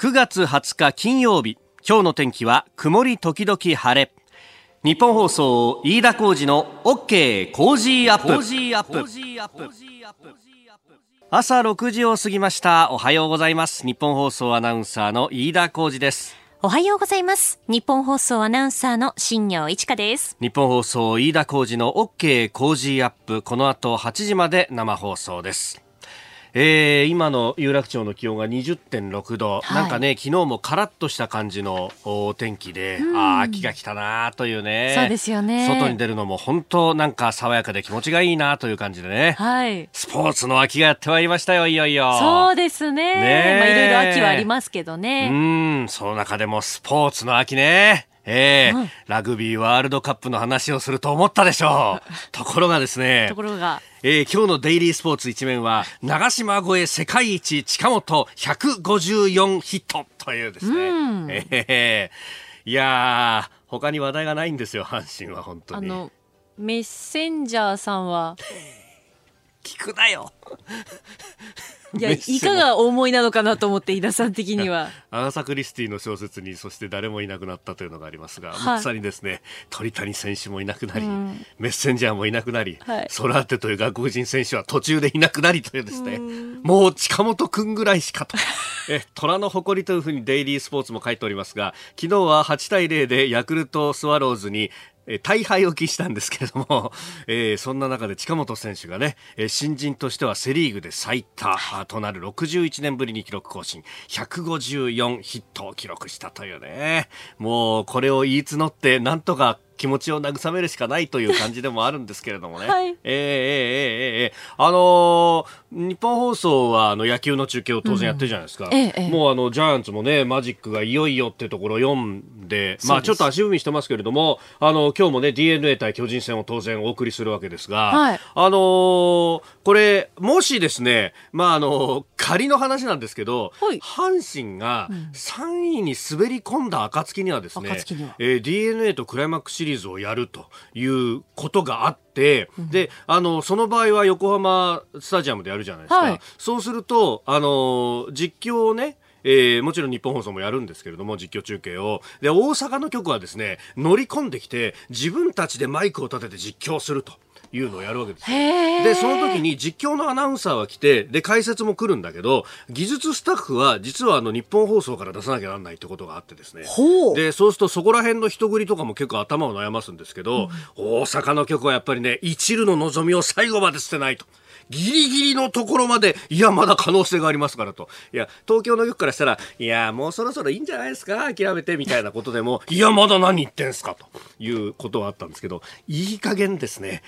9月20日金曜日、今日の天気は曇り時々晴れ。日本放送飯田浩司の OK 工事アップ。朝6時を過ぎました。おはようございます。日本放送アナウンサーの飯田浩司です。おはようございます。日本放送アナウンサーの新業一華です。日本放送飯田浩司の OK 工事アップ、この後8時まで生放送です。今の有楽町の気温が 20.6 度、はい、なんかね、昨日もカラッとした感じのお天気で、秋が来たなというね。そうですよね。外に出るのも本当なんか爽やかで気持ちがいいなという感じでね、はい、スポーツの秋がやってまいりましたよ。いよいよ。そうですね。まあ、いろいろ秋はありますけどね。その中でもスポーツの秋ね。ラグビーワールドカップの話をすると思ったでしょう。ところがですね、今日のデイリースポーツ一面は、長島超え世界一近本154ヒットというですね、いやー、他に話題がないんですよ、阪神は。本当にメッセンジャーさんは聞くなよ。いや、いかが思いなのかなと思って、井田さん的には。アガサクリスティの小説に、そして誰もいなくなったというのがありますが、まさにですね、鳥谷選手もいなくなり、メッセンジャーもいなくなり、ソラーテという外国人選手は途中でいなくなりというですね、もう近本くんぐらいしかと。虎の誇りというふうにデイリースポーツも書いておりますが、昨日は8対0でヤクルトスワローズに大敗を喫したんですけれども、そんな中で近本選手がね、新人としてはセリーグで最多となる61年ぶりに記録更新、154ヒットを記録したというね、もうこれを言い募ってなんとか気持ちを慰めるしかないという感じでもあるんですけれどもね。はい、日本放送は野球の中継を当然やってるじゃないですか。もうジャイアンツもね、マジックがいよいよってところ4で、まあちょっと足踏みしてますけれども、今日もね、DeNA 対巨人戦を当然お送りするわけですが、はい、これもしですね、まあ仮の話なんですけど、阪神が3位に滑り込んだ暁にはですね、DeNA とクライマックスシリーズをやるということがあって、で、その場合は横浜スタジアムでやるじゃないですか、はい、そうすると実況をね、もちろん日本放送もやるんですけれども、実況中継を、で、大阪の局はですね、乗り込んできて自分たちでマイクを立てて実況するというのをやるわけです。で、その時に実況のアナウンサーは来て、で、解説も来るんだけど、技術スタッフは実は日本放送から出さなきゃなんないってことがあってですね。で、そうするとそこら辺の人繰りとかも結構頭を悩ますんですけど、大阪の局はやっぱりね、一縷の望みを最後まで捨てないと。ギリギリのところまで、いや、まだ可能性がありますからと。いや、東京の局からしたら、いや、もうそろそろいいんじゃないですか、諦めて、みたいなことでも、いや、まだ何言ってんすか、ということはあったんですけど、いい加減ですね、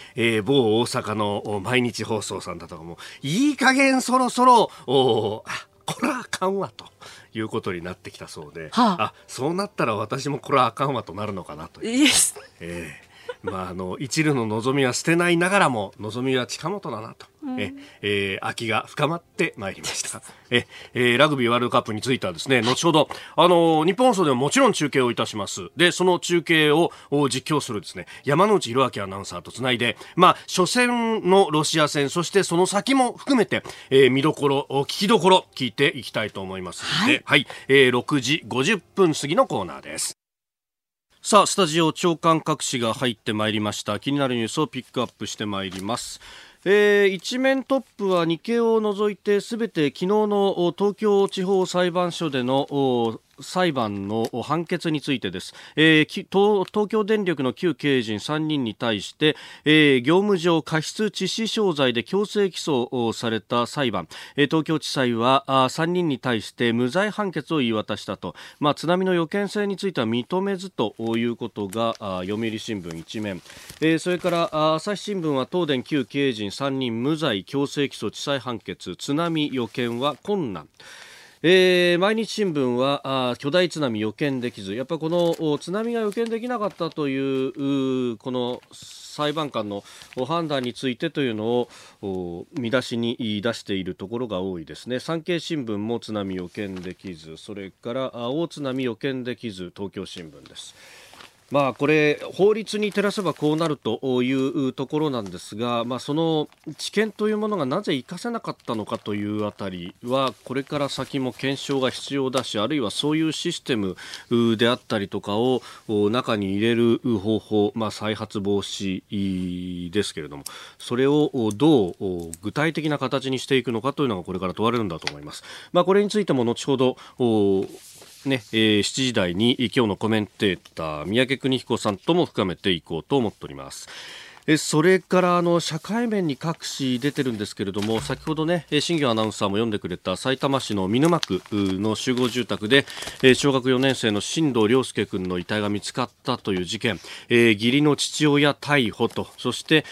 某大阪の毎日放送さんだとかも、いい加減そろそろ、こらあかんわということになってきたそうで、そうなったら私もこらあかんわとなるのかなという。まあ、一縷の望みは捨てないながらも、望みは近本だなと、秋が深まってまいりました。ラグビーワールドカップについてはですね、後ほど日本放送でももちろん中継をいたします。で、その中継を実況するですね、山内宏明アナウンサーとつないで、まあ、初戦のロシア戦、そしてその先も含めて、見どころ、聞きどころ聞いていきたいと思いますので、6時50分過ぎのコーナーです。さあ、スタジオ長官各紙が入ってまいりました。気になるニュースをピックアップしてまいります。一面トップは日経を除いてすべて昨日の東京地方裁判所での裁判の判決についてです。東京電力の旧経営陣3人に対して、業務上過失致死傷罪で強制起訴された裁判、東京地裁は3人に対して無罪判決を言い渡したと、まあ、津波の予見性については認めずということが読売新聞一面、それから朝日新聞は東電旧経営陣3人無罪強制起訴地裁判決、津波予見は困難。毎日新聞は巨大津波予見できず、やっぱりこの津波が予見できなかったというこの裁判官の判断についてというのを見出しに出しているところが多いですね。産経新聞も津波予見できず、それから大津波予見できず、東京新聞です。まあ、これ法律に照らせばこうなるというところなんですが、まあ、その知見というものがなぜ生かせなかったのかというあたりはこれから先も検証が必要だし、あるいはそういうシステムであったりとかを中に入れる方法、まあ、再発防止ですけれども、それをどう具体的な形にしていくのかというのがこれから問われるんだと思います。まあ、これについても後ほどね、7時台に今日のコメンテーター三宅邦彦さんとも深めていこうと思っております。それから社会面に各紙出てるんですけれども、先ほどね新業アナウンサーも読んでくれたさいたま市の見沼区の集合住宅で小学4年生の新藤亮介君の遺体が見つかったという事件、義理の父親逮捕と、そして、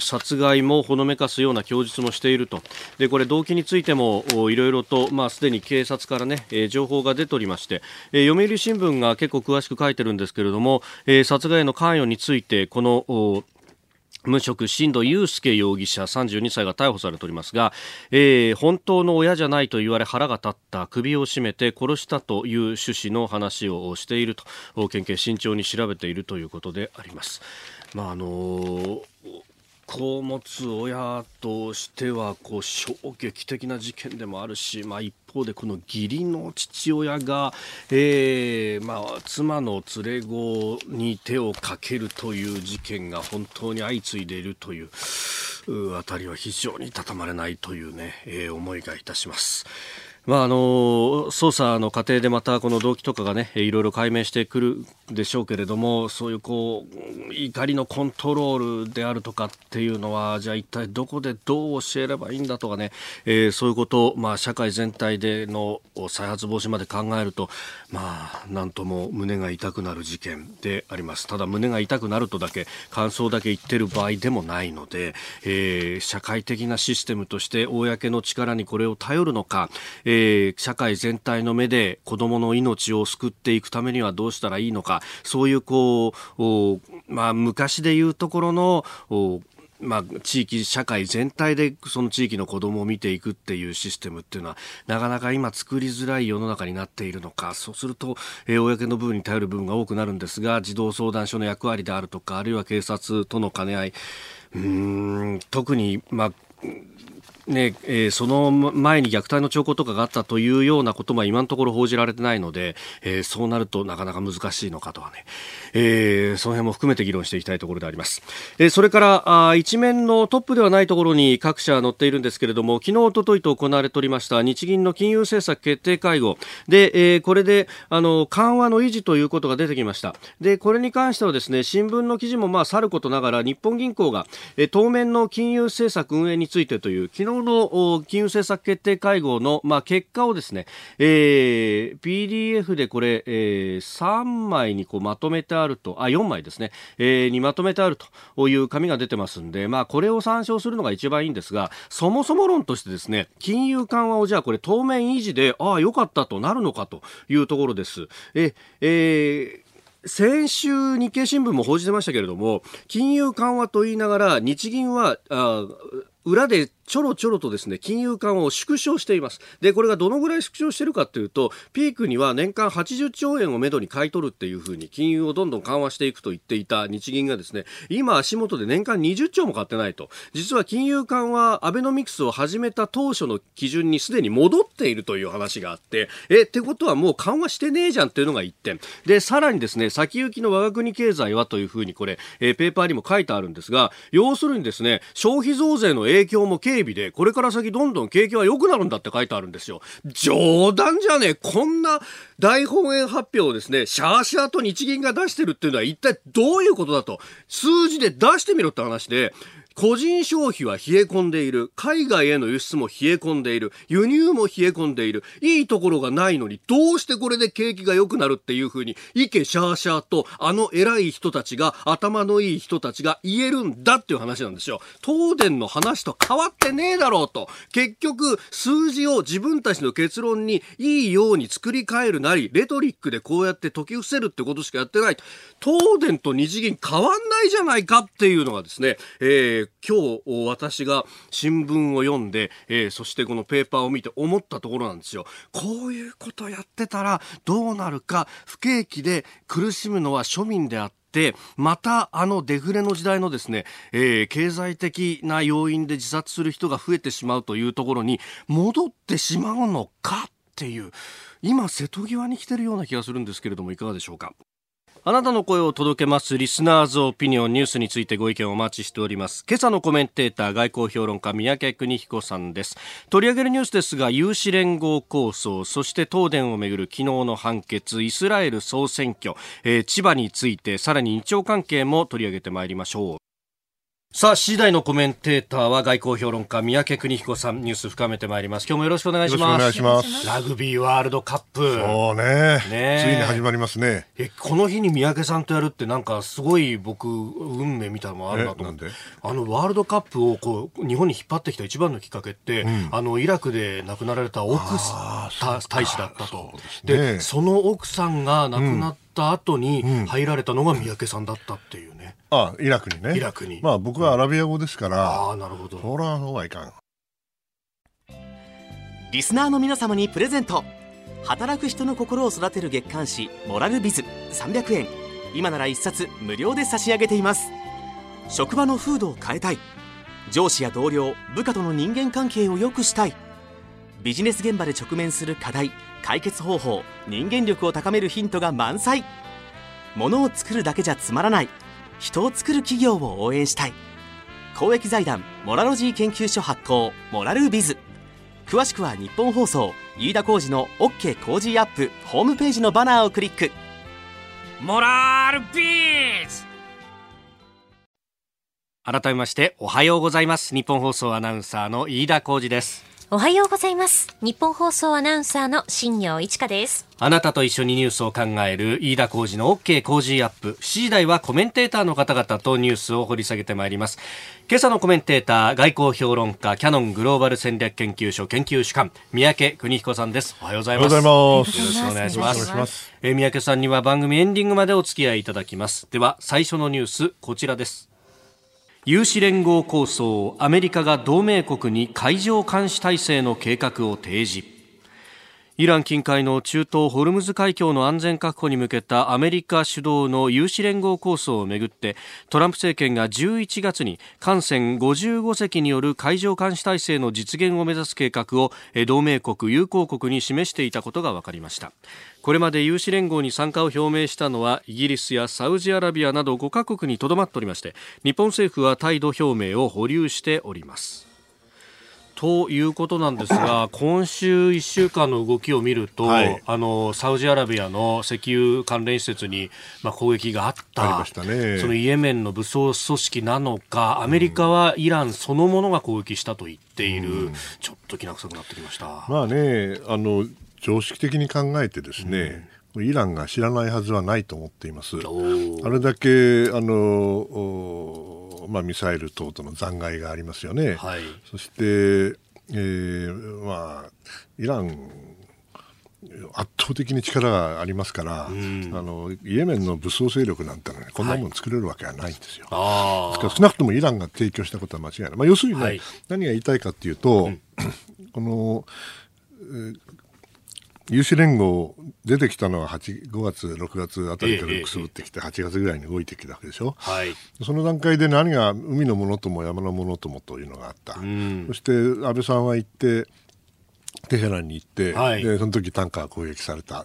殺害もほのめかすような供述もしていると。でこれ動機についてもいろいろと、まあ、すでに警察からね情報が出ておりまして、読売新聞が結構詳しく書いてるんですけれども、殺害の関与についてこの無職新藤祐介容疑者32歳が逮捕されておりますが、本当の親じゃないと言われ腹が立った、首を絞めて殺したという趣旨の話をしていると県警慎重に調べているということであります。まあ子を持つ親としてはこう衝撃的な事件でもあるし、まあ、一方でこの義理の父親が、まあ、妻の連れ子に手をかけるという事件が本当に相次いでいるというあたりは非常に畳まれないというね、思いがいたします。まあ、捜査の過程でまたこの動機とかがねいろいろ解明してくるでしょうけれども、そういうこう怒りのコントロールであるとかっていうのはじゃあ一体どこでどう教えればいいんだとかね、そういうことを、まあ、社会全体での再発防止まで考えると、まあ、なんとも胸が痛くなる事件であります。ただ胸が痛くなるとだけ感想だけ言ってる場合でもないので、社会的なシステムとして公の力にこれを頼るのか、社会全体の目で子どもの命を救っていくためにはどうしたらいいのか、そういうこう、まあ、昔でいうところのまあ、地域社会全体でその地域の子どもを見ていくっていうシステムっていうのはなかなか今作りづらい世の中になっているのか。そうすると、公の部分に頼る部分が多くなるんですが、児童相談所の役割であるとか、あるいは警察との兼ね合い、特にまあねその前に虐待の兆候とかがあったというようなことも今のところ報じられてないので、そうなるとなかなか難しいのかとはね、その辺も含めて議論していきたいところであります。それから一面のトップではないところに各社載っているんですけれども、昨日おとといと行われておりました日銀の金融政策決定会合で、これで緩和の維持ということが出てきました。でこれに関してはですね、新聞の記事もまあさることながら日本銀行が、当面の金融政策運営についてという昨日の金融政策決定会合の、まあ、結果をですね、PDF でこれ、3枚にこうまとめてあると、4枚ですね、にまとめてあるという紙が出てますんで、まあ、これを参照するのが一番いいんですが、そもそも論としてですね、金融緩和をじゃあこれ当面維持で、ああよかったとなるのかというところです。先週日経新聞も報じてましたけれども、金融緩和と言いながら日銀は裏でちょろちょろとですね、金融緩和を縮小しています。で、これがどのぐらい縮小しているかというと、ピークには年間80兆円をめどに買い取るっていうふうに金融をどんどん緩和していくと言っていた日銀がですね、今足元で年間20兆も買ってないと。実は金融緩和アベノミクスを始めた当初の基準にすでに戻っているという話があって、ってことはもう緩和してねえじゃんっていうのが一点。で、さらにですね、先行きの我が国経済はというふうにこれ、ペーパーにも書いてあるんですが、要するにですね、消費増税の影響も軽微で、これから先どんどん景気は良くなるんだって書いてあるんですよ。冗談じゃねえ。こんな大本営発表をですね、シャーシャーと日銀が出してるっていうのは一体どういうことだと、数字で出してみろって話で、個人消費は冷え込んでいる。海外への輸出も冷え込んでいる。輸入も冷え込んでいる。いいところがないのに、どうしてこれで景気が良くなるっていう風に、意見シャーシャーと偉い人たちが、頭のいい人たちが言えるんだっていう話なんですよ。東電の話と変わってねえだろうと。結局、数字を自分たちの結論にいいように作り変えるなり、レトリックでこうやって解き伏せるってことしかやってない。東電と日銀変わんないじゃないかっていうのがですね、今日私が新聞を読んで、そしてこのペーパーを見て思ったところなんですよ。こういうことやってたらどうなるか、不景気で苦しむのは庶民であって、でまたあのデフレの時代のですね、経済的な要因で自殺する人が増えてしまうというところに戻ってしまうのかっていう、今瀬戸際に来てるような気がするんですけれども、いかがでしょうか。あなたの声を届けますリスナーズオピニオン、ニュースについてご意見をお待ちしております。今朝のコメンテーター、外交評論家、三宅邦彦さんです。取り上げるニュースですが、有志連合構想、そして東電をめぐる昨日の判決、イスラエル総選挙、千葉について、さらに日朝関係も取り上げてまいりましょう。さあ、次第のコメンテーターは外交評論家、三宅邦彦さん、ニュース深めてまいります。今日もよろしくお願いします。よろしくお願いします。ラグビーワールドカップ、そうね、ついに始まりますね。この日に三宅さんとやるって、なんかすごい僕運命みたいなのもあるなと思って、あのワールドカップをこう日本に引っ張ってきた一番のきっかけって、うん、あのイラクで亡くなられた奥さん、大使だったと。で、その奥さんが亡くなった後に入られたのが三宅さんだったっていうね。ああ、イラクにね。イラクに。まあ僕はアラビア語ですから、うん、ああ、なるほど。トラのはいかん。リスナーの皆様にプレゼント。働く人の心を育てる月刊誌モラルビズ300円。今なら1冊無料で差し上げています。職場の風土を変えたい。上司や同僚、部下との人間関係を良くしたい。ビジネス現場で直面する課題、解決方法、人間力を高めるヒントが満載。物を作るだけじゃつまらない。人を作る企業を応援したい。公益財団モラロジー研究所発行、モラルビズ。詳しくは日本放送飯田浩司の OK 工事アップホームページのバナーをクリック。モラルビズ。改めましておはようございます。日本放送アナウンサーの飯田浩司です。おはようございます。日本放送アナウンサーの新葉一華です。あなたと一緒にニュースを考える飯田浩司の OK 工事アップ。7時台はコメンテーターの方々とニュースを掘り下げてまいります。今朝のコメンテーター、外交評論家、キヤノングローバル戦略研究所研究主幹、三宅邦彦さんです。おはようございます。おはようございます。よろしくお願いします。三宅さんには番組エンディングまでお付き合いいただきます。では最初のニュース、こちらです。有志連合構想、アメリカが同盟国に海上監視体制の計画を提示。イラン近海の中東ホルムズ海峡の安全確保に向けたアメリカ主導の有志連合構想をめぐって、トランプ政権が11月に艦船55隻による海上監視体制の実現を目指す計画を同盟国、友好国に示していたことが分かりました。これまで有志連合に参加を表明したのはイギリスやサウジアラビアなど5カ国にとどまっておりまして、日本政府は態度表明を保留しております。ということなんですが、今週1週間の動きを見ると、はい、あのサウジアラビアの石油関連施設に、まあ、攻撃があった。ありましたね。そのイエメンの武装組織なのか、アメリカはイランそのものが攻撃したと言っている、うん、ちょっと気な臭くなってきました。まあね、あの常識的に考えてですね、うん、イランが知らないはずはないと思っています。あれだけミサイル等々の残骸がありますよね、はい、そして、イラン圧倒的に力がありますから、うん、あのイエメンの武装勢力なんて、ね、こんなもの作れるわけはないんですよ、はい、ですから少なくともイランが提供したことは間違いない、要するに、ね、はい、何が言いたいかというと、うん、この有志連合出てきたのは5月6月あたりからくすぶってきて8月ぐらいに動いてきたわけでしょ、はい、その段階で何が海のものとも山のものともというのがあった、うん、そして安倍さんは行ってテヘランに行って、はい、でその時タンカー攻撃された、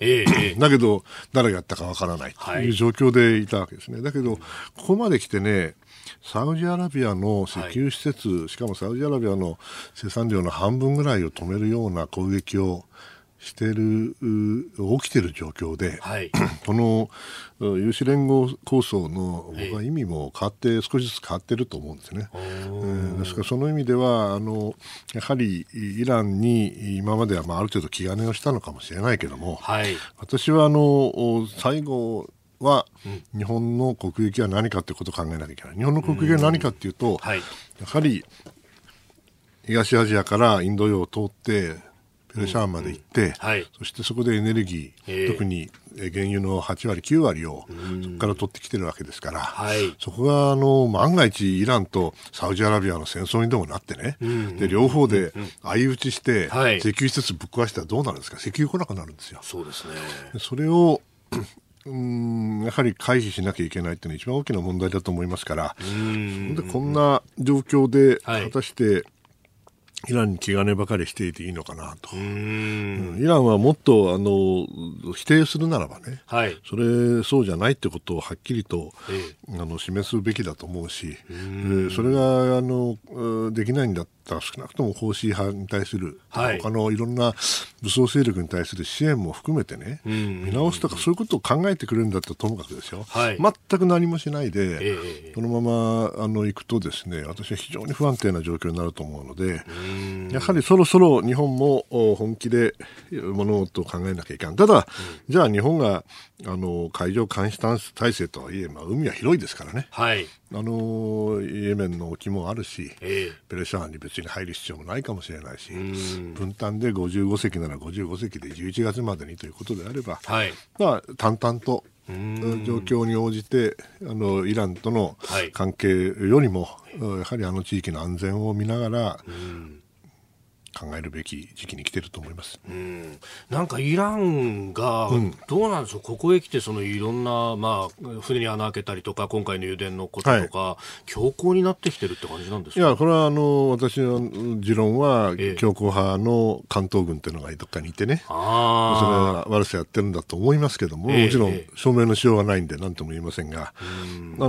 だけど誰がやったかわからないという状況でいたわけですね、はい、だけどここまで来てね、サウジアラビアの石油施設、はい、しかもサウジアラビアの生産量の半分ぐらいを止めるような攻撃をしてる、起きている状況で、はい、この有志連合構想の僕は意味も変わって、少しずつ変わっていると思うんですね、ですからその意味ではやはりイランに今までは、ある程度気兼ねをしたのかもしれないけども、はい、私は最後は日本の国益は何かということを考えなきゃいけない。日本の国益は何かというと、はい、やはり東アジアからインド洋を通ってペルシャ湾まで行って、うんうんはい、そしてそこでエネルギー特に原油の8割9割をそこから取ってきてるわけですから、はい、そこが万が一イランとサウジアラビアの戦争にでもなってね、うんうん、で両方で相打ちして、はい、石油施設ぶっ壊したらどうなるんですか。石油来なくなるんですよ。そうですね。それをやはり回避しなきゃいけないというのが一番大きな問題だと思いますから、でこんな状況で果たしてイランに気兼ねばかりしていていいのかなと。イランはもっと否定するならばね、はい、そうじゃないってことをはっきりと、示すべきだと思うし、それができないんだったら少なくとも法シー派に対する、はい、他のいろんな武装勢力に対する支援も含めてね、見直すとかそういうことを考えてくれるんだったらともかくですよ、はい、全く何もしないで、このまま行くとですね、私は非常に不安定な状況になると思うので、やはりそろそろ日本も本気で物事を考えなきゃいけない。ただ、じゃあ日本が海上監視体制とはいえ、海は広いですからね、はい、イエメンの沖もあるし、ペルシャ湾に別に入る必要もないかもしれないし、分担で55隻なら55隻で11月までにということであれば、はい、淡々と状況に応じてイランとの関係よりも、はい、やはり地域の安全を見ながら考えるべき時期に来てると思います。なんかイランがどうなんでしょう、ここへ来ていろんな、船に穴開けたりとか今回の油田のこととか、はい、強硬になってきてるって感じなんですか。いや、これは私の持論は、強硬派の関東軍というのがどっかにいてね、それは悪さやってるんだと思いますけども、もちろん証明のしようがないんで何とも言えませんが、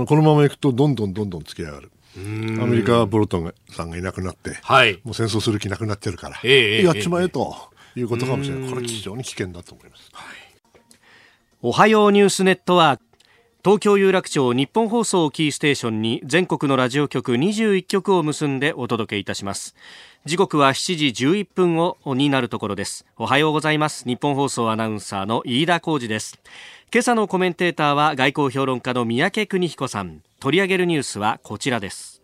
このままいくとどんどん突き上がる。アメリカはボルトンさんがいなくなって、はい、もう戦争する気なくなってるから、やっちまえということかもしれない。これ非常に危険だと思います、はい、おはようニュースネットワーク、東京有楽町日本放送キーステーションに全国のラジオ局21局を結んでお届けいたします。時刻は7時11分をになるところです。おはようございます。日本放送アナウンサーの飯田浩司です。今朝のコメンテーターは外交評論家の三宅邦彦さん。取り上げるニュースはこちらです。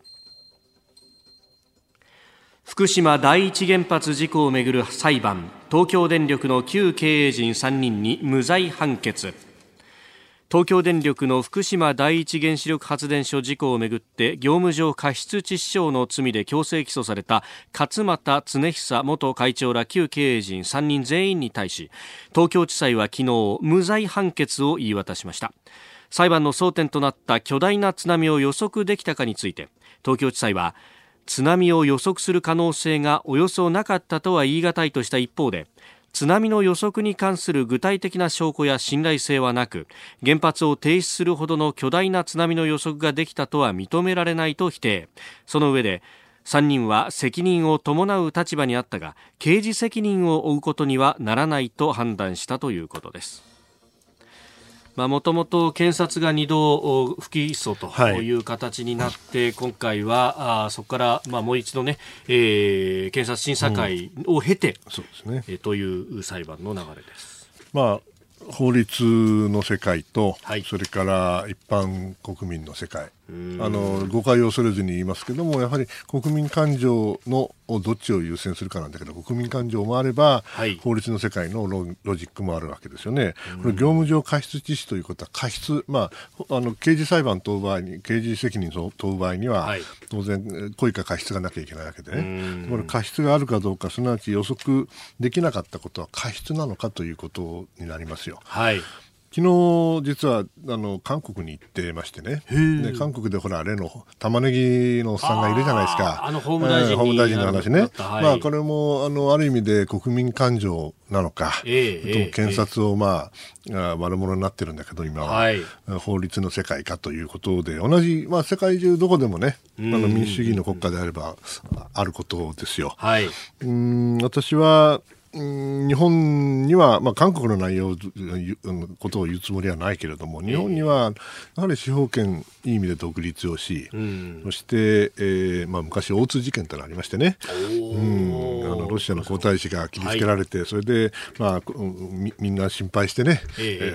福島第一原発事故をめぐる裁判、東京電力の旧経営陣3人に無罪判決。東京電力の福島第一原子力発電所事故をめぐって業務上過失致死傷の罪で強制起訴された勝俣恒久元会長ら旧経営陣3人全員に対し、東京地裁は昨日無罪判決を言い渡しました。裁判の争点となった巨大な津波を予測できたかについて、東京地裁は津波を予測する可能性がおよそなかったとは言い難いとした一方で、津波の予測に関する具体的な証拠や信頼性はなく、原発を停止するほどの巨大な津波の予測ができたとは認められないと否定。その上で、3人は責任を伴う立場にあったが、刑事責任を負うことにはならないと判断したということです。もともと検察が2度不起訴という形になって、はい、今回はそこから、もう一度ね、検察審査会を経て、そうですね、という裁判の流れです。法律の世界と、はい、それから一般国民の世界、誤解を恐れずに言いますけども、やはり国民感情のどっちを優先するかなんだけど、国民感情もあれば、はい、法律の世界のロジックもあるわけですよね。これ業務上過失致死ということは過失、刑事裁判を問う場合に、刑事責任を問う場合には、はい、当然故意か過失がなきゃいけないわけでね。これ過失があるかどうか、すなわち予測できなかったことは過失なのかということになりますよ。はい、昨日実は韓国に行ってましてね、で韓国でほら例の玉ねぎのおっさんがいるじゃないですか。法務大臣の話ね、はい、これもある意味で国民感情なのか、検察を悪者になってるんだけど今は、はい、法律の世界かということで、同じ、世界中どこでもね、民主主義の国家であればあることですよ。はい、私は日本には、韓国の内容のことを言うつもりはないけれども、日本にはやはり司法権いい意味で独立をし、そして、昔大津事件というのがありましてね、ロシアの皇太子が切りつけられて、はい、それで、みんな心配してね、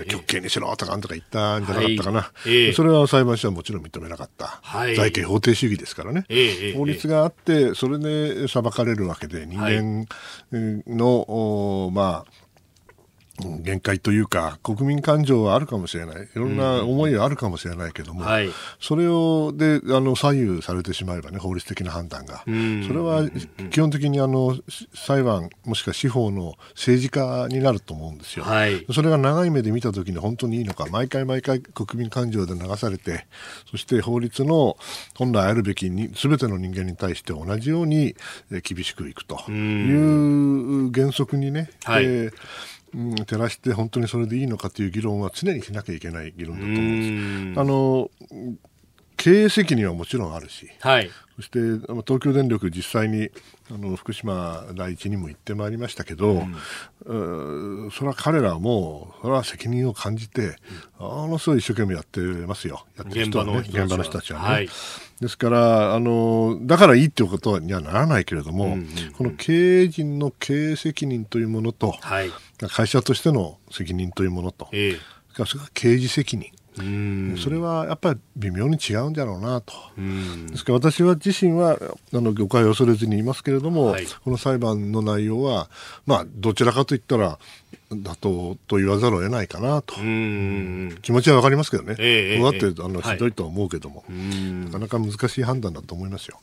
極刑にしろとかなんとか言ったんじゃなかったかな、それは裁判所はもちろん認めなかった、はい、罪刑法定主義ですからね、法律があってそれで裁かれるわけで、人間のの、限界というか国民感情はあるかもしれない、いろんな思いはあるかもしれないけども、はい、それをで左右されてしまえばね、法律的な判断が、それは基本的に裁判もしくは司法の政治家になると思うんですよ、はい、それが長い目で見たときに本当にいいのか、毎回国民感情で流されて、そして法律の本来あるべきに全ての人間に対して同じように厳しくいくという原則にね、はい、照らして本当にそれでいいのかという議論は常にしなきゃいけない議論だと思うんです。経営責任はもちろんあるし、はい、そして東京電力、実際に福島第一にも行ってまいりましたけど、それは彼らもそれは責任を感じて、すごい一生懸命やってますよ、やってる人はね、現場の人たちはね、はい、ですからだからいいということにはならないけれども、この経営陣の経営責任というものと、はい、会社としての責任というものと、それから刑事責任、それはやっぱり微妙に違うんだろうなと。ですから私は自身は誤解を恐れずに言いますけれども、はい、この裁判の内容は、どちらかといったら妥当と言わざるを得ないかなと。気持ちは分かりますけどね、だってひどいとは思うけども、なかなか難しい判断だと思いますよ。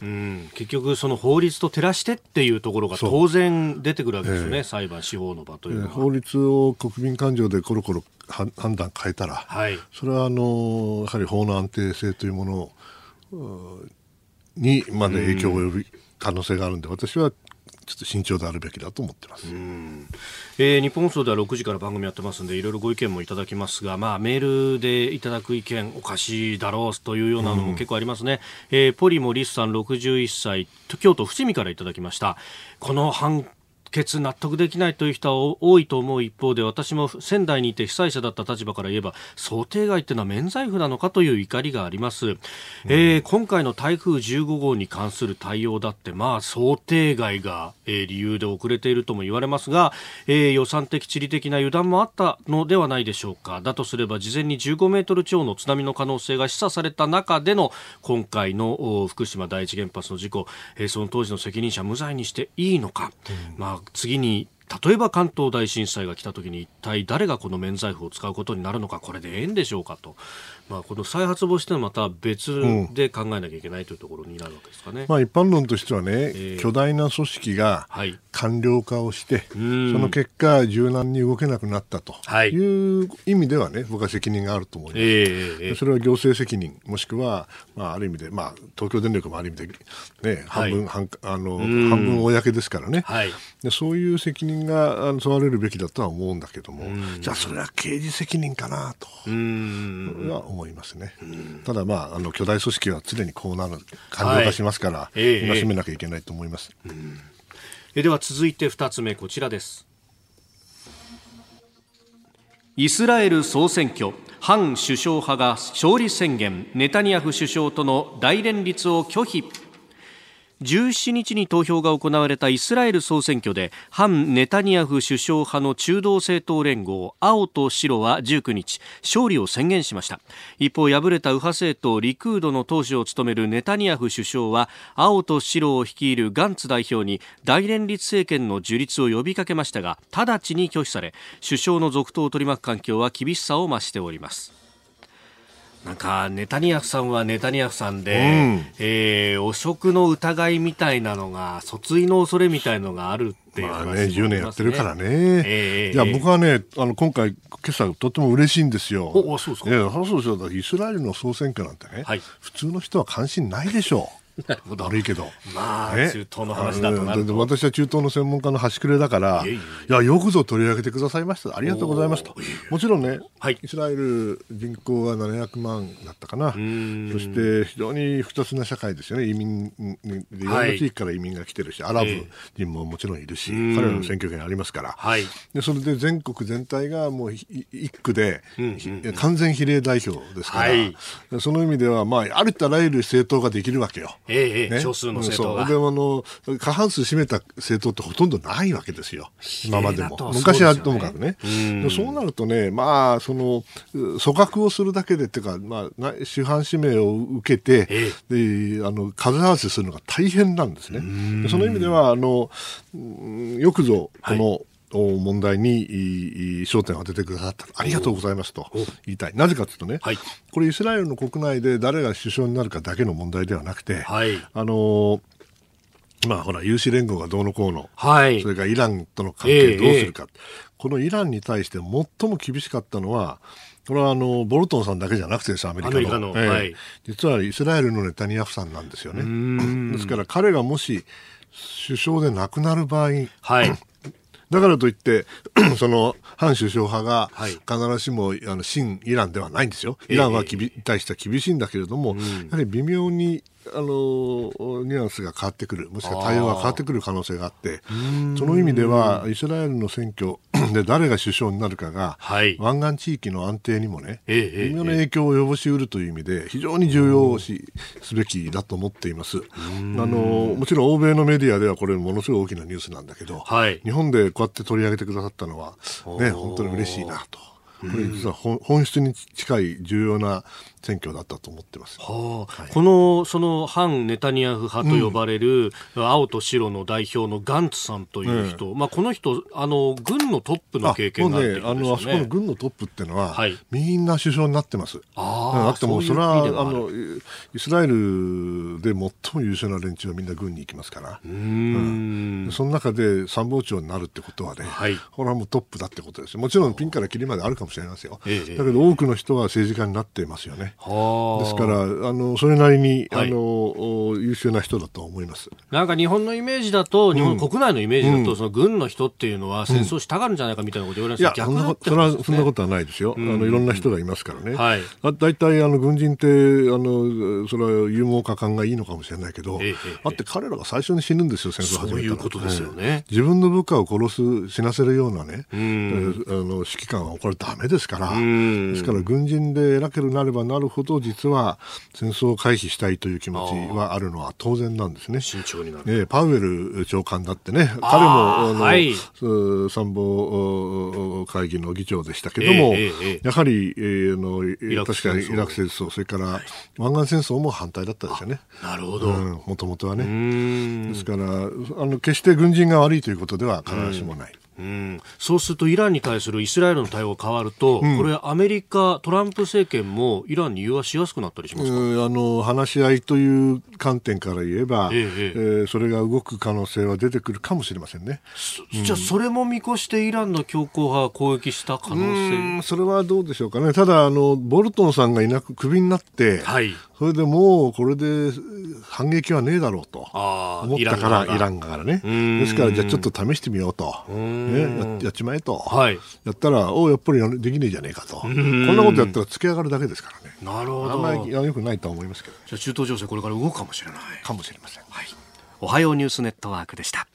結局その法律と照らしてっていうところが当然出てくるわけですよね、裁判司法の場というのは。法律を国民感情でコロコロ判断変えたら、はい、それはやはり法の安定性というものにまで影響を及ぶ可能性があるので、私はちょっと慎重であるべきだと思ってます。日本放送では6時から番組やってますので、いろいろご意見もいただきますが、メールでいただく意見おかしいだろうというようなのも結構ありますね。ポリモリスさん61歳、京都伏見からいただきました。この判決納得できないという人は多いと思う一方で、私も仙台にいて被災者だった立場から言えば、想定外というのは免罪符なのかという怒りがあります。今回の台風15号に関する対応だって、想定外が、理由で遅れているとも言われますが、予算的地理的な油断もあったのではないでしょうか。だとすれば事前に15メートル超の津波の可能性が示唆された中での今回の福島第一原発の事故、その当時の責任者無罪にしていいのか。次に例えば関東大震災が来た時に一体誰がこの免罪符を使うことになるのか、これでええんでしょうかと、この再発防止というのはまた別で考えなきゃいけないというところになるわけですかね。一般論としてはね、巨大な組織が官僚化をして、その結果柔軟に動けなくなったという意味ではね、僕は責任があると思います。それは行政責任、もしくは、ある意味で、東京電力もある意味で、ね、半分公ですからね、でそういう責任が問われるべきだとは思うんだけども、じゃあそれは刑事責任かなとは思いますね。ただ巨大組織は常にこうなる、官僚化しますから、戒めなきゃいけないと思います。では続いて2つ目こちらです。イスラエル総選挙、反首相派が勝利宣言、ネタニヤフ首相との大連立を拒否。17日に投票が行われたイスラエル総選挙で、反ネタニヤフ首相派の中道政党連合青と白は19日勝利を宣言しました。一方、敗れた右派政党リクードの党首を務めるネタニヤフ首相は、青と白を率いるガンツ代表に大連立政権の樹立を呼びかけましたが、直ちに拒否され、首相の続投を取り巻く環境は厳しさを増しております。なんかネタニヤフさんはネタニヤフさんで、汚職の疑いみたいなのが、訴追の恐れみたいなのがあるっていう話もありますね。10年やってるからね。いや僕はね、今回今朝とても嬉しいんですよ。そうですか。そうですよ。イスラエルの総選挙なんてね、普通の人は関心ないでしょう。悪いけど、中東の話だとなると、私は中東の専門家の端くれだから、いやよくぞ取り上げてくださいました、ありがとうございますと。もちろんね、イスラエル人口は700万だったかな。そして非常に複雑な社会ですよね。移民でいろんな地域から移民が来てるし、アラブ人ももちろんいるし、彼らの選挙権ありますから。でそれで全国全体がもう一区で完全比例代表ですから、その意味ではありとあらゆる政党ができるわけよ。少数の政党が、過半数占めた政党ってほとんどないわけですよ、今までも。昔はともかくね。そうなるとね、組閣をするだけでっていうか、主犯指名を受けて、数合わせするのが大変なんですね。その意味ではよくぞこの問題に焦点を当ててくださったありがとうございますと言いたい。なぜかというとね、はい、これイスラエルの国内で誰が首相になるかだけの問題ではなくて、はい、まあ、ほら有志連合がどうのこうの、はい、それからイランとの関係どうするか、このイランに対して最も厳しかったのはこれはボルトンさんだけじゃなくてです、アメリカの、はい、実はイスラエルのネタニヤフさんなんですよね。ですから彼がもし首相で亡くなる場合、はい、だからといってその反首相派が必ずしも新イランではないんですよ。イランは対しては厳しいんだけれども、やはり微妙にニュアンスが変わってくる、もしくは対応が変わってくる可能性があって、その意味ではイスラエルの選挙で誰が首相になるかが、はい、湾岸地域の安定にもね、微妙な影響を及ぼしうるという意味で非常に重要視すべきだと思っています。もちろん欧米のメディアではこれものすごい大きなニュースなんだけど、はい、日本でこうやって取り上げてくださったのは、ね、本当に嬉しいなと。これ実は本質に近い重要な選挙だったと思ってます。はあ、はい、その反ネタニヤフ派と呼ばれる、青と白の代表のガンツさんという人、まあ、この人軍のトップの経験があってるんですよね。あそこの軍のトップっていうのは、はい、みんな首相になってます。だってもうそれはイスラエルで最も優秀な連中はみんな軍に行きますから。その中で参謀長になるってことはね、はい、これはもうトップだってことですよ。もちろんピンからキリまであるかもしれないですよ。だけど多くの人は政治家になっていますよね。ですからそれなりに、はい、優秀な人だと思います。なんか日本のイメージだと、日本国内のイメージだと、その軍の人っていうのは戦争したがるんじゃないかみたいなこと言われるんですけど、そんなことはないですよ。いろんな人がいますからね。はい、だいたい軍人ってそれは勇猛果敢がいいのかもしれないけど、だって彼らが最初に死ぬんですよ、戦争始めたら。そういうことですよね。自分の部下を死なせるようなね、指揮官はこれダメですから。ですから軍人で偉くなればなるほど、実は戦争を回避したいという気持ちはあるのは当然なんですね。慎重になる。パウエル長官だってね、彼もはい、参謀会議の議長でしたけども、やはり、確かにイラク戦争、それから湾岸戦争も反対だったですよね。なるほど。もともとはね。ですから決して軍人が悪いということでは必ずしもない。そうするとイランに対するイスラエルの対応が変わると、これアメリカトランプ政権もイランに融和しやすくなったりしますか？話し合いという観点から言えば、それが動く可能性は出てくるかもしれませんね。じゃあそれも見越してイランの強硬派が攻撃した可能性、それはどうでしょうかね。ただボルトンさんがいなくクビになって、はい、それでもうこれで反撃はねえだろうと思ったからイラン側がね。ですからじゃあちょっと試してみようと、やっちまえと、はい、やったらやっぱりできねえじゃねえかと、こんなことやったら突き上がるだけですからね。なるほど。あんまりよくないとは思いますけど、じゃあ中東情勢これから動くかもしれないかもしれません。はい、おはようニュースネットワークでした。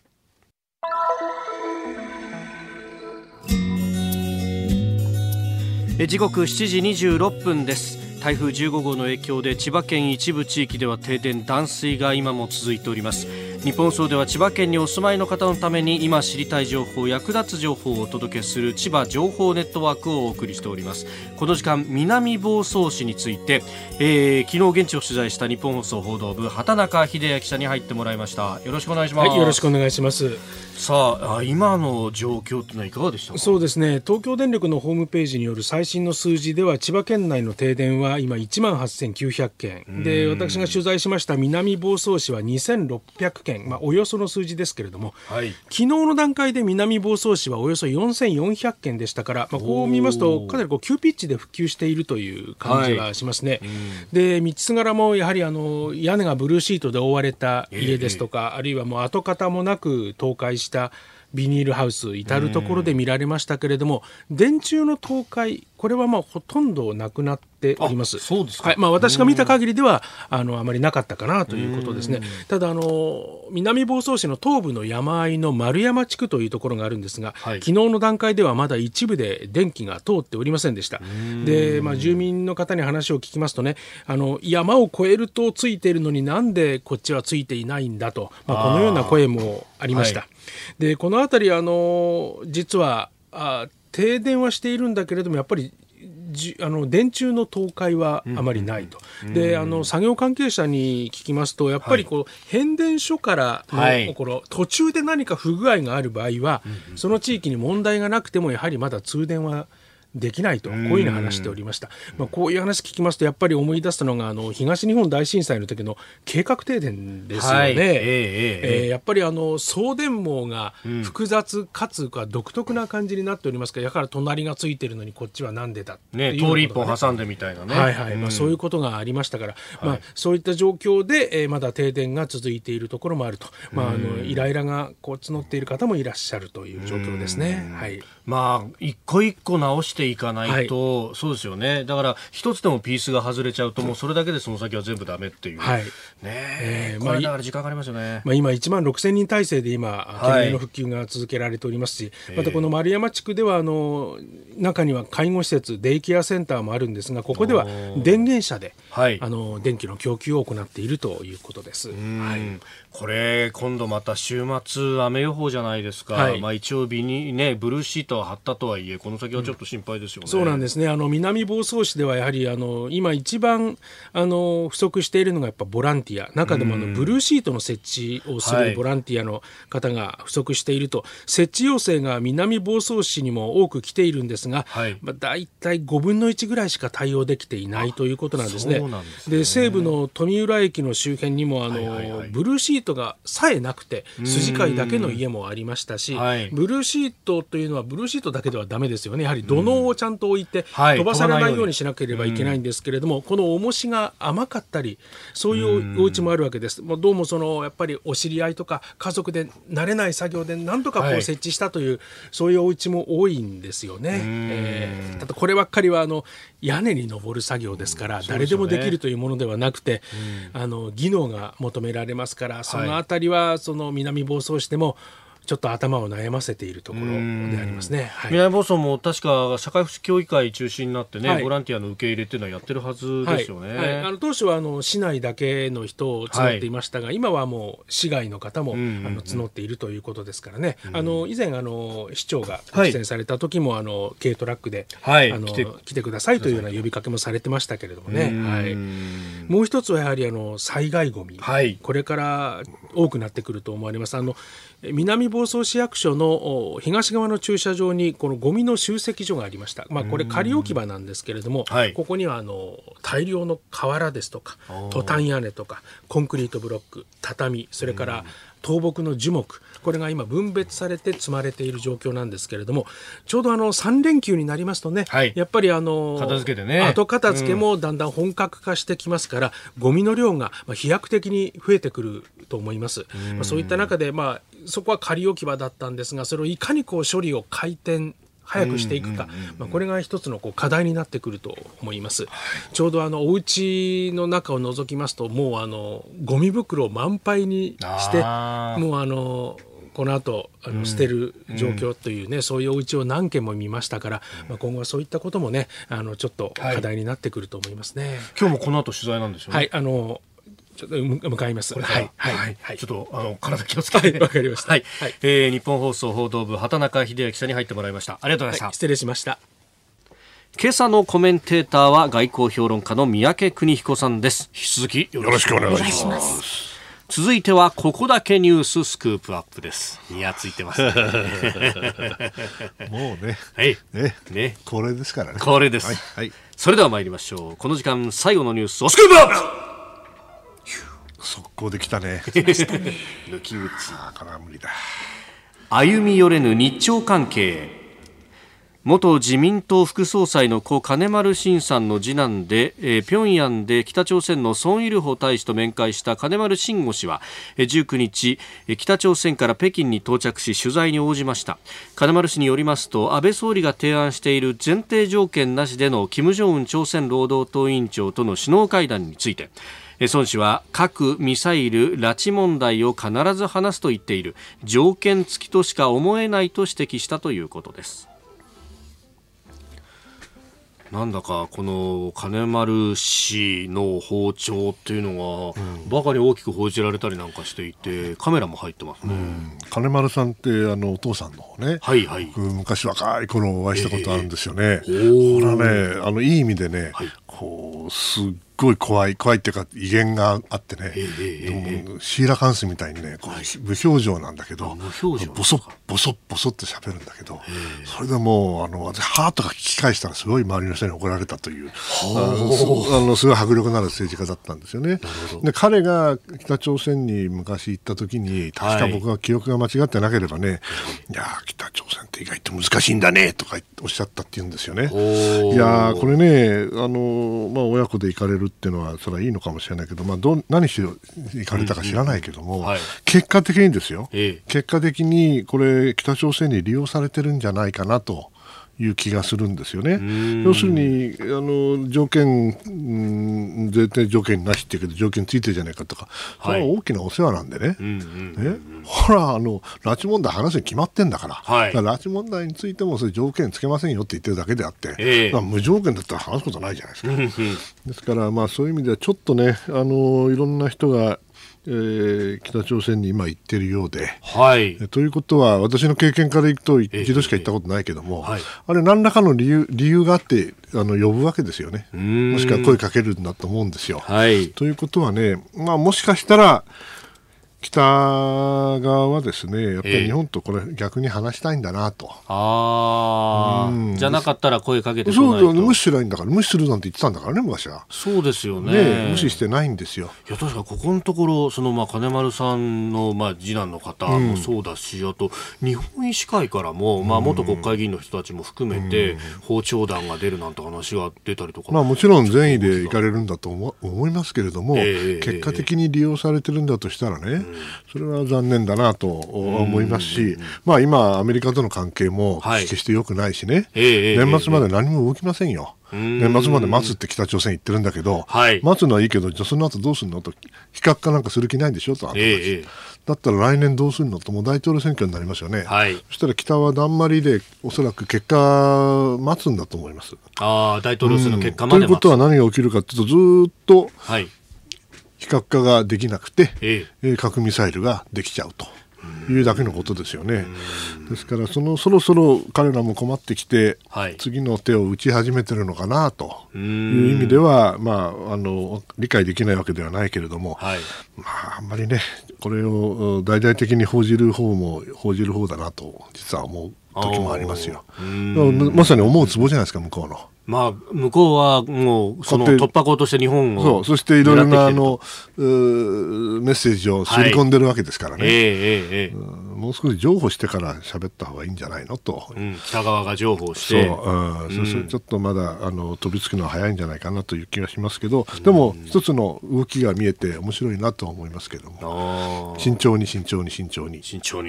時刻7時26分です。台風15号の影響で千葉県一部地域では停電、断水が今も続いております。日本放送では千葉県にお住まいの方のために今知りたい情報、役立つ情報をお届けする千葉情報ネットワークをお送りしております。この時間、南房総市について、昨日現地を取材した日本放送報道部畑中秀也記者に入ってもらいました。よろしくお願いします。はい、よろしくお願いします。さあ今の状況というのはいかがでしたか？そうですね、東京電力のホームページによる最新の数字では、千葉県内の停電は今 18,900 件で、私が取材しました南房総市は 2,600 件、まあ、およその数字ですけれども、はい、昨日の段階で南房総市はおよそ 4,400 件でしたから、まあ、こう見ますとかなり急ピッチで復旧しているという感じがしますね。はい、で道すがらもやはり屋根がブルーシートで覆われた家ですとか、あるいはもう跡形もなく倒壊したビニールハウス、至るところで見られましたけれども、電柱の倒壊、これはまあほとんどなくなっております。そうですか。はい、まあ、私が見た限りではあまりなかったかなということですね。ただ南房総市の東部の山あいの丸山地区というところがあるんですが、はい、昨日の段階ではまだ一部で電気が通っておりませんでした。で、まあ、住民の方に話を聞きますとね、山を越えるとついているのになんでこっちはついていないんだと、まあ、このような声もありました。はい、でこのあたり実は停電はしているんだけれども、やっぱり電柱の倒壊はあまりないと、うんうん、で作業関係者に聞きますとやっぱりこう、はい、変電所からの頃、はい、途中で何か不具合がある場合は、うんうん、その地域に問題がなくてもやはりまだ通電はできないと、こういうの話しておりました。まあ、こういう話聞きますとやっぱり思い出したのが東日本大震災の時の計画停電ですよね、はい、やっぱり送電網が複雑かつ独特な感じになっておりますから、だから隣がついてるのにこっちはなんでだっていう通り一本挟んでみたいなね、はいはい、まあ、そういうことがありましたから、まあ、そういった状況で、まだ停電が続いているところもあると、まあ、イライラがこう募っている方もいらっしゃるという状況ですね、はい、まあ、一個一個直していかないと、はい、そうですよね。だから一つでもピースが外れちゃうともうそれだけでその先は全部ダメっていう、はい、ねえ、これだから時間かかりますよね。まあ、今1万6000人体制で今懸命の復旧が続けられておりますし、またこの丸山地区では中には介護施設デイケアセンターもあるんですが、ここでは電源車で、はい、電気の供給を行っているということです。はい、これ今度また週末雨予報じゃないですか、はい、まあ、一応日に、ね、ブルーシートを貼ったとはいえこの先はちょっと心配ですよね。そうなんですね。南房総市ではやはり今一番不足しているのがやっぱボランティア、中でもブルーシートの設置をするボランティアの方が不足していると、はい、設置要請が南房総市にも多く来ているんですが、はい、まあ、大体5分の1ぐらいしか対応できていないということなんですね。そうなんですね。で、西武の富浦駅の周辺にもはいはい、ブルーシートがさえなくて筋交いだけの家もありましたし、はい、ブルーシートというのはブルーシートだけではダメですよね。やはり土のをちゃんと置いて飛ばされないようにしなければいけないんですけれども、この重しが甘かったりそういうお家もあるわけです。もうどうもやっぱりお知り合いとか家族で慣れない作業で何とかこう設置したという、はい、そういうお家も多いんですよね。ただこればっかりは屋根に登る作業ですから誰でもできるというものではなくて、うん、技能が求められますから、そのあたりは南房総市でもちょっと頭を悩ませているところでありますね。はい、南房総も確か社会福祉協議会中心になってね、はい、ボランティアの受け入れというのはやってるはずですよね。はいはい、当初は市内だけの人を募っていましたが、はい、今はもう市外の方も募っているということですからね。以前市長が出演された時も、はい、軽トラックで、はい、来てくださいというような呼びかけもされてましたけれどもね。はい、もう一つはやはり災害ゴミ、はい、これから多くなってくると思われます。南房総市役所の東側の駐車場にこのゴミの集積所がありました。まあ、これ仮置き場なんですけれども、はい、ここには大量の瓦ですとかトタン屋根とかコンクリートブロック、畳、それから倒木の樹木、これが今分別されて積まれている状況なんですけれども、ちょうど3連休になりますとね、はい、やっぱり片付けてね、後片付けもだんだん本格化してきますから、うん、ゴミの量が飛躍的に増えてくると思います。うん、まあ、そういった中で、まあ、そこは仮置き場だったんですが、それをいかにこう処理を回転早くしていくか、まあ、これが一つのこう課題になってくると思います。ちょうどお家の中を覗きますと、もうゴミ袋を満杯にして、もうこの後捨てる状況というね、そういうお家を何件も見ましたから、まあ、今後はそういったこともね、ちょっと課題になってくると思いますね。はい、今日もこの後取材なんでしょうね。はい、ちょっと向かいます。はいはいはい。ちょっと体気をつけて。わかりました。はい。日本放送報道部畑中秀明記者に入ってもらいました。ありがとうございました。はい、失礼しました。今朝のコメンテーターは外交評論家の三宅邦彦さんです。引き続きよろしくお願いします。続いてはここだけニューススクープアップです。ニヤついてますね。もうね、はい、ね、これですからね、これです。はいはい、それでは参りましょう。この時間最後のニュースをスクープアップ。速攻できたね。抜き打ち。これは無理だ。歩み寄れぬ日朝関係。元自民党副総裁の故金丸信さんの次男で、平壌で北朝鮮の孫日宝大使と面会した金丸信吾氏は、19日北朝鮮から北京に到着し取材に応じました。金丸氏によりますと、安倍総理が提案している前提条件なしでの金正恩朝鮮労働党委員長との首脳会談について、孫氏は核・ミサイル・拉致問題を必ず話すと言っている、条件付きとしか思えないと指摘したということです。なんだかこの金丸氏の包丁っていうのがバカに大きく報じられたりなんかしていて、カメラも入ってますね。金丸さんってお父さんの方ね、はいはい、僕昔若い頃お会いしたことあるんですよね。ほらね、いい意味でね、はい、こうすっごい怖いっていうか威厳があってね、シーラカンスみたいにね、こう無表情なんだけど、ボソッと喋るんだけど、それでもう私ハートが聞き返したらすごい周りの人に怒られたという、すごい迫力のある政治家だったんですよね。で彼が北朝鮮に昔行った時に、確か僕は記憶が間違ってなければね、いや北朝鮮って意外と難しいんだねとかおっしゃったって言うんですよね。いやこれねまあ、親子で行かれるっていうのはそれはいいのかもしれないけど、まあ、何し行かれたか知らないけども、結果的にですよ、結果的にこれ北朝鮮に利用されてるんじゃないかなという気がするんですよね。要するに条件、絶対条件なしって言うけど条件ついてるじゃないかとか、それは大きなお世話なんでね、ほら拉致問題話すに決まってんだから、はい、だから拉致問題についてもそれ条件つけませんよって言ってるだけであって、無条件だったら話すことないじゃないですか。ですから、まあ、そういう意味ではちょっとねいろんな人が北朝鮮に今行ってるようで、はい、ということは私の経験からいくと一度しか行ったことないけども、あれ何らかの理由があって呼ぶわけですよね。もしくは声かけるんだと思うんですよ、はい、ということはね、まあ、もしかしたら北側はですね、やっぱり日本とこれ逆に話したいんだなと。じゃなかったら声かけてこないと。そう、無視しないんだから、無視するなんて言ってたんだからね昔は。そうですよね。無視してないんですよ。いや確かここのところまあ、金丸さんの、まあ、次男の方もそうだし、あと日本医師会からも、まあ、元国会議員の人たちも含めて、訪朝団が出るなんて話が出たりとか、まあ、もちろん善意で行かれるんだと思いますけれども、結果的に利用されてるんだとしたらね、それは残念だなと思いますし、まあ、今、アメリカとの関係も決して良くないしね、年末まで何も動きませんよ。年末まで待つって北朝鮮言ってるんだけど、待つのはいいけど、じゃあその後どうするのと、非核化なんかする気ないんでしょと、だったら来年どうするのと、もう大統領選挙になりますよね、そしたら北はだんまりで、おそらく結果、待つんだと思います。大統領選の結果まで待つ。ということは何が起きるかというと、ずっと非核化ができなくて、核ミサイルができちゃうというだけのことですよね。ですからそろそろ彼らも困ってきて、次の手を打ち始めてるのかなという意味では、まあ、理解できないわけではないけれども、まあ、あんまりねこれを大々的に報じる方も報じる方だなと実は思う時もありますよ。まさに思うツボじゃないですか向こうの。まあ、向こうはもうその突破口として日本を そう、そしていろいろなメッセージをすり込んでるわけですからね、もう少し譲歩してから喋った方がいいんじゃないのと、北側が譲歩してそれちょっとまだ飛びつくのは早いんじゃないかなという気がしますけど、でも一つの動きが見えて面白いなと思いますけども、慎重に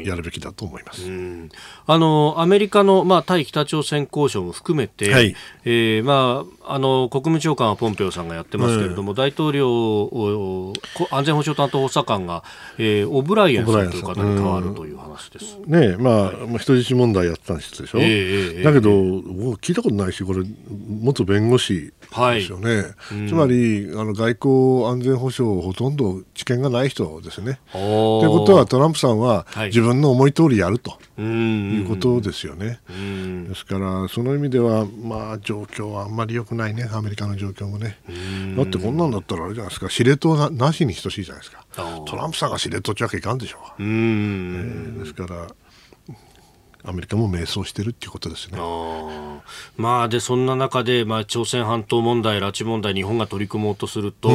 やるべきだと思います。アメリカの、まあ、対北朝鮮交渉も含めて、まあ、国務長官はポンペオさんがやってますけれども、大統領安全保障担当補佐官が、オブライエンさんという方に変わるという話です。ねえ、まあ人質問題やった人でしょ、だけど、聞いたことないし、これ元弁護士ですよね、つまり外交安全保障ほとんど知見がない人ですね。ということはトランプさんは、自分の思い通りやるということですよね。ですからその意味では、まあ、状況はあんまり良くないね、アメリカの状況もね。だってこんなんだったらあれじゃないですか、司令塔なしに等しいじゃないですか。トランプさんが司令塔ってわけいかんでしょう。ですからアメリカも迷走してるっていうことですね。まあ、でそんな中で、まあ、朝鮮半島問題、拉致問題、日本が取り組もうとすると、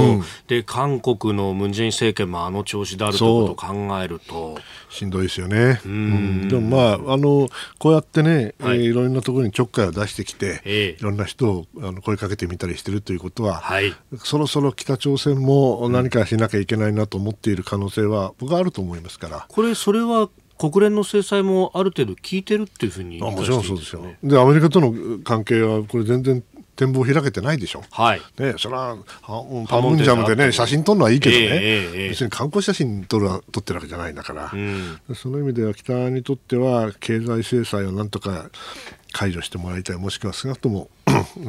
で韓国のムン・ジェイン政権もあの調子であるということを考えるとしんどいですよね。でも、まあ、こうやってね、いろんなところにちょっかいを出してきて、いろんな人を声かけてみたりしてるということは、そろそろ北朝鮮も何かしなきゃいけないなと思っている可能性は、僕はあると思いますから。それは国連の制裁もある程度効いてるっていうふうに、もちろんそうですよ。でアメリカとの関係はこれ全然展望開けてないでしょ、はいね、それはパムンジャムで、ね、写真撮るのはいいけどね、別に観光写真撮ってるわけじゃないんだから、その意味では北にとっては経済制裁をなんとか解除してもらいたい、もしくは少なくとも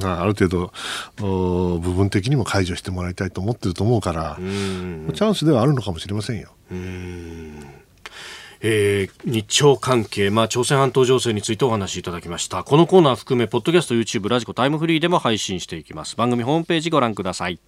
ある程度部分的にも解除してもらいたいと思ってると思うから、チャンスではあるのかもしれませんよ。日朝関係、朝鮮半島情勢についてお話しいただきました。このコーナー含めポッドキャスト、YouTube、ラジコ、タイムフリーでも配信していきます。番組ホームページご覧ください。